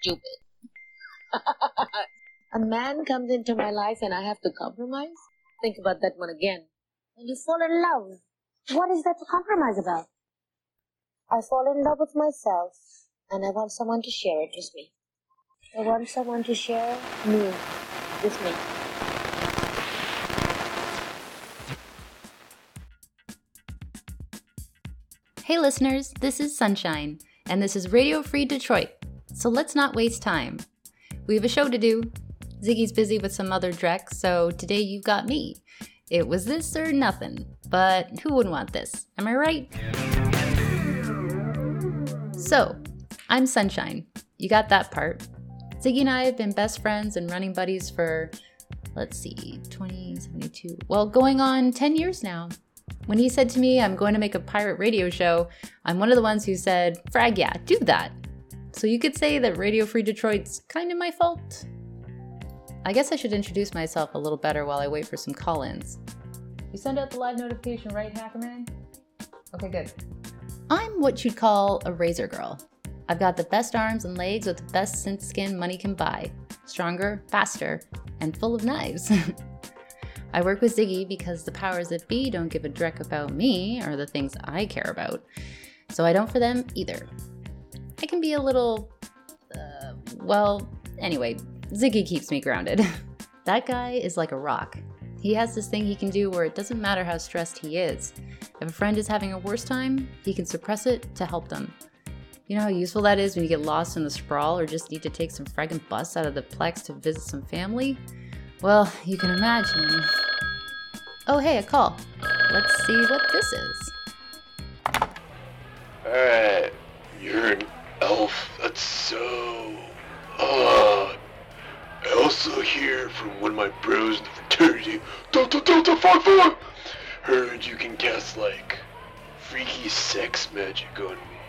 Stupid. A man comes into my life and I have to compromise? Think about that one again. And you fall in love. What is that to compromise about? I fall in love with myself and I want someone to share it with me. I want someone to share me with me. Hey listeners, this is Sunshine, and this is Radio Free Detroit, so let's not waste time. We have a show to do. Ziggy's busy with some other dreck, so today you've got me. It was this or nothing, but who wouldn't want this? Am I right? So, I'm Sunshine. You got that part. Ziggy and I have been best friends and running buddies for, 2072, going on 10 years now. When he said to me, I'm going to make a pirate radio show, I'm one of the ones who said, frag yeah, do that. So you could say that Radio Free Detroit's kind of my fault. I guess I should introduce myself a little better while I wait for some call-ins. You send out the live notification, right, Hackerman? Okay, good. I'm what you'd call a razor girl. I've got the best arms and legs with the best synth skin money can buy. Stronger, faster, and full of knives. I work with Ziggy because the powers that be don't give a dreck about me or the things I care about, so I don't for them either. I can be a little, anyway, Ziggy keeps me grounded. That guy is like a rock. He has this thing he can do where it doesn't matter how stressed he is. If a friend is having a worse time, he can suppress it to help them. You know how useful that is when you get lost in the sprawl or just need to take some friggin' bus out of the Plex to visit some family? Well, you can imagine. Oh, hey, a call. Let's see what this is. Alright, you're an elf. That's so odd. I also hear from one of my bros in the fraternity, Delta Delta 44! Heard you can cast, freaky sex magic on me.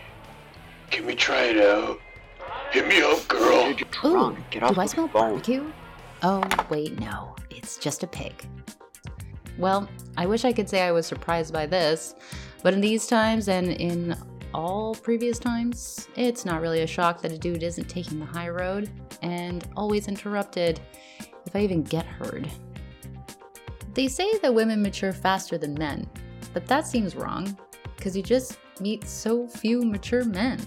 Can we try it out? Hit me up, girl! Dude, ooh, get off do I smell phone. Barbecue? Oh, wait, no, it's just a pig. Well, I wish I could say I was surprised by this, but in these times and in all previous times, it's not really a shock that a dude isn't taking the high road and always interrupted if I even get heard. They say that women mature faster than men, but that seems wrong because you just meet so few mature men.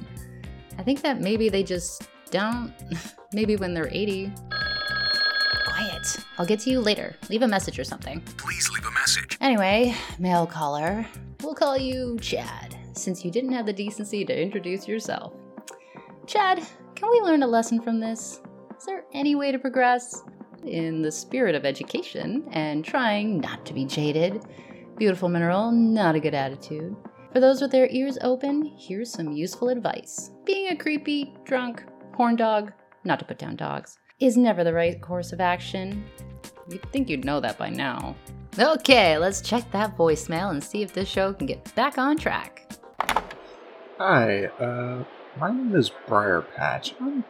I think that maybe they just don't, maybe when they're 80. Quiet. I'll get to you later. Leave a message or something. Please leave a message. Anyway, male caller, we'll call you Chad, since you didn't have the decency to introduce yourself. Chad, can we learn a lesson from this? Is there any way to progress? In the spirit of education and trying not to be jaded. Beautiful mineral, not a good attitude. For those with their ears open, here's some useful advice. Being a creepy, drunk, horn dog, not to put down dogs, is never the right course of action. You'd think you'd know that by now. Okay, let's check that voicemail and see if this show can get back on track. Hi, my name is Briar Patch. I'm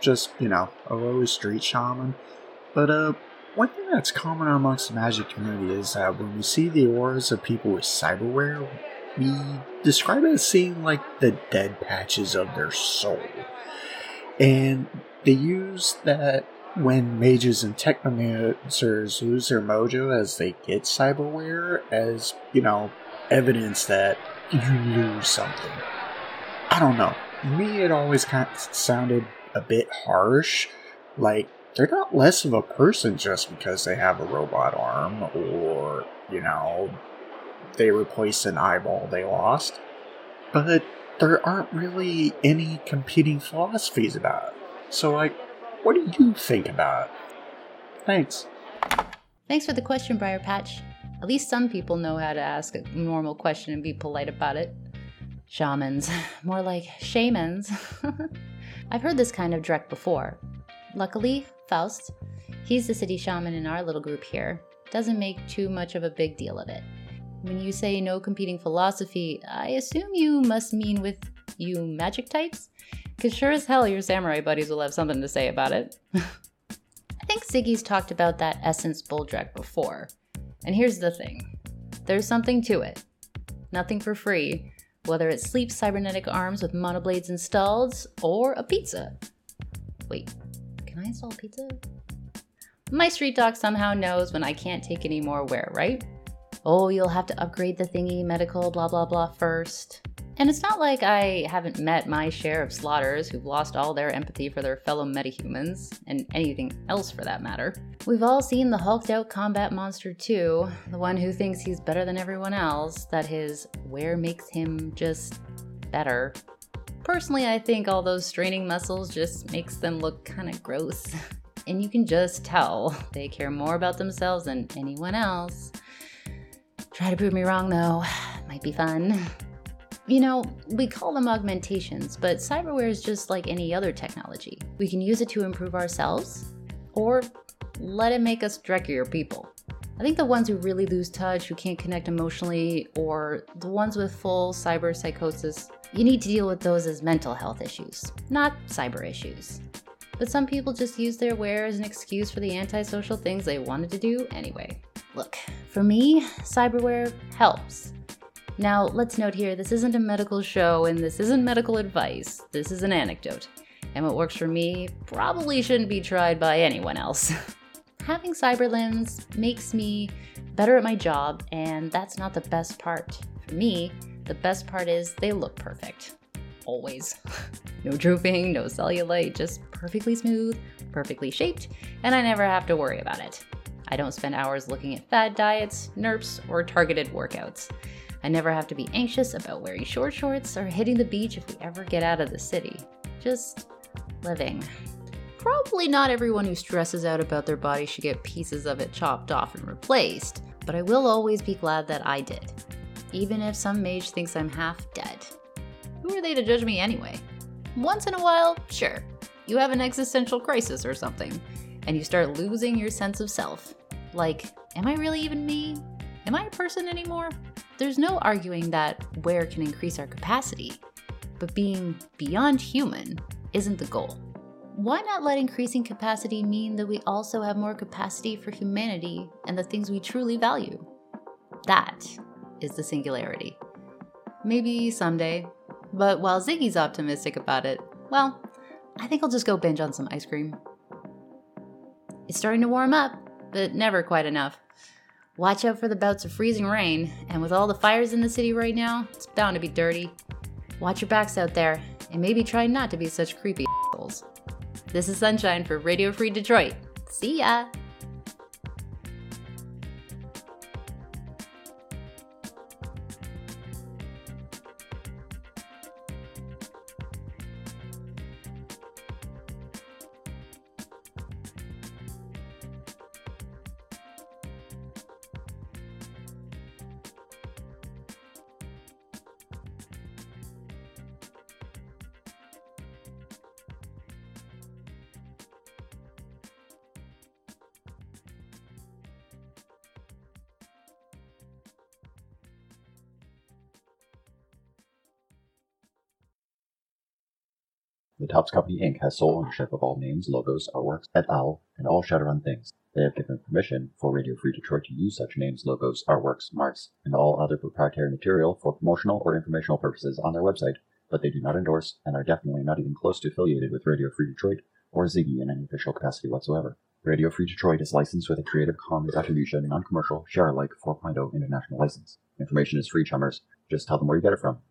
just, a low street shaman. But, one thing that's common amongst the magic community is that when we see the auras of people with cyberware, we describe it as seeing, the dead patches of their soul. And they use that when mages and technomancers lose their mojo as they get cyberware as, evidence that you lose something. I don't know. To me, it always kind of sounded a bit harsh. They're not less of a person just because they have a robot arm or, they replaced an eyeball they lost. But there aren't really any competing philosophies about it. So, what do you think about it? Thanks. Thanks for the question, Briar Patch. At least some people know how to ask a normal question and be polite about it. Shamans. More like shamans. I've heard this kind of dreck before. Luckily, Faust, he's the city shaman in our little group here, doesn't make too much of a big deal of it. When you say no competing philosophy, I assume you must mean with you magic types? Because sure as hell your samurai buddies will have something to say about it. I think Ziggy's talked about that essence bulldreck before. And here's the thing. There's something to it. Nothing for free. whether it's sleep cybernetic arms with monoblades installed, or a pizza. Wait, can I install pizza? My street doc somehow knows when I can't take any more wear, right? Oh, you'll have to upgrade the thingy, medical, blah, blah, blah first. And it's not like I haven't met my share of slaughters who've lost all their empathy for their fellow metahumans, and anything else for that matter. We've all seen the hulked out combat monster too, the one who thinks he's better than everyone else, that his wear makes him just better. Personally, I think all those straining muscles just makes them look kinda gross. And you can just tell they care more about themselves than anyone else. Try to prove me wrong though, might be fun. You know, we call them augmentations, but cyberware is just like any other technology. We can use it to improve ourselves, or let it make us dreckier people. I think the ones who really lose touch, who can't connect emotionally, or the ones with full cyber psychosis, you need to deal with those as mental health issues, not cyber issues. But some people just use their wear as an excuse for the antisocial things they wanted to do anyway. Look, for me, cyberware helps. Now, let's note here, this isn't a medical show and this isn't medical advice. This is an anecdote. And what works for me probably shouldn't be tried by anyone else. Having cyber limbs makes me better at my job, and that's not the best part. For me, the best part is they look perfect. Always. No drooping, no cellulite, just perfectly smooth, perfectly shaped, and I never have to worry about it. I don't spend hours looking at fad diets, NERPs, or targeted workouts. I never have to be anxious about wearing short shorts or hitting the beach if we ever get out of the city. Just living. Probably not everyone who stresses out about their body should get pieces of it chopped off and replaced, but I will always be glad that I did. Even if some mage thinks I'm half dead. Who are they to judge me anyway? Once in a while, sure, you have an existential crisis or something, and you start losing your sense of self. Like, am I really even me? Am I a person anymore? There's no arguing that wear can increase our capacity, but being beyond human isn't the goal. Why not let increasing capacity mean that we also have more capacity for humanity and the things we truly value? That is the singularity. Maybe someday, but while Ziggy's optimistic about it, well, I think I'll just go binge on some ice cream. It's starting to warm up, but never quite enough. Watch out for the bouts of freezing rain, and with all the fires in the city right now, it's bound to be dirty. Watch your backs out there, and maybe try not to be such creepy assholes. This is Sunshine for Radio Free Detroit. See ya! The Topps Company Inc. has sole ownership of all names, logos, artworks, et al., and all Shadowrun things. They have given permission for Radio Free Detroit to use such names, logos, artworks, marks, and all other proprietary material for promotional or informational purposes on their website, but they do not endorse and are definitely not even close to affiliated with Radio Free Detroit or Ziggy in any official capacity whatsoever. Radio Free Detroit is licensed with a Creative Commons Attribution Non-Commercial Share Alike 4.0 International License. Information is free, chummers. Just tell them where you get it from.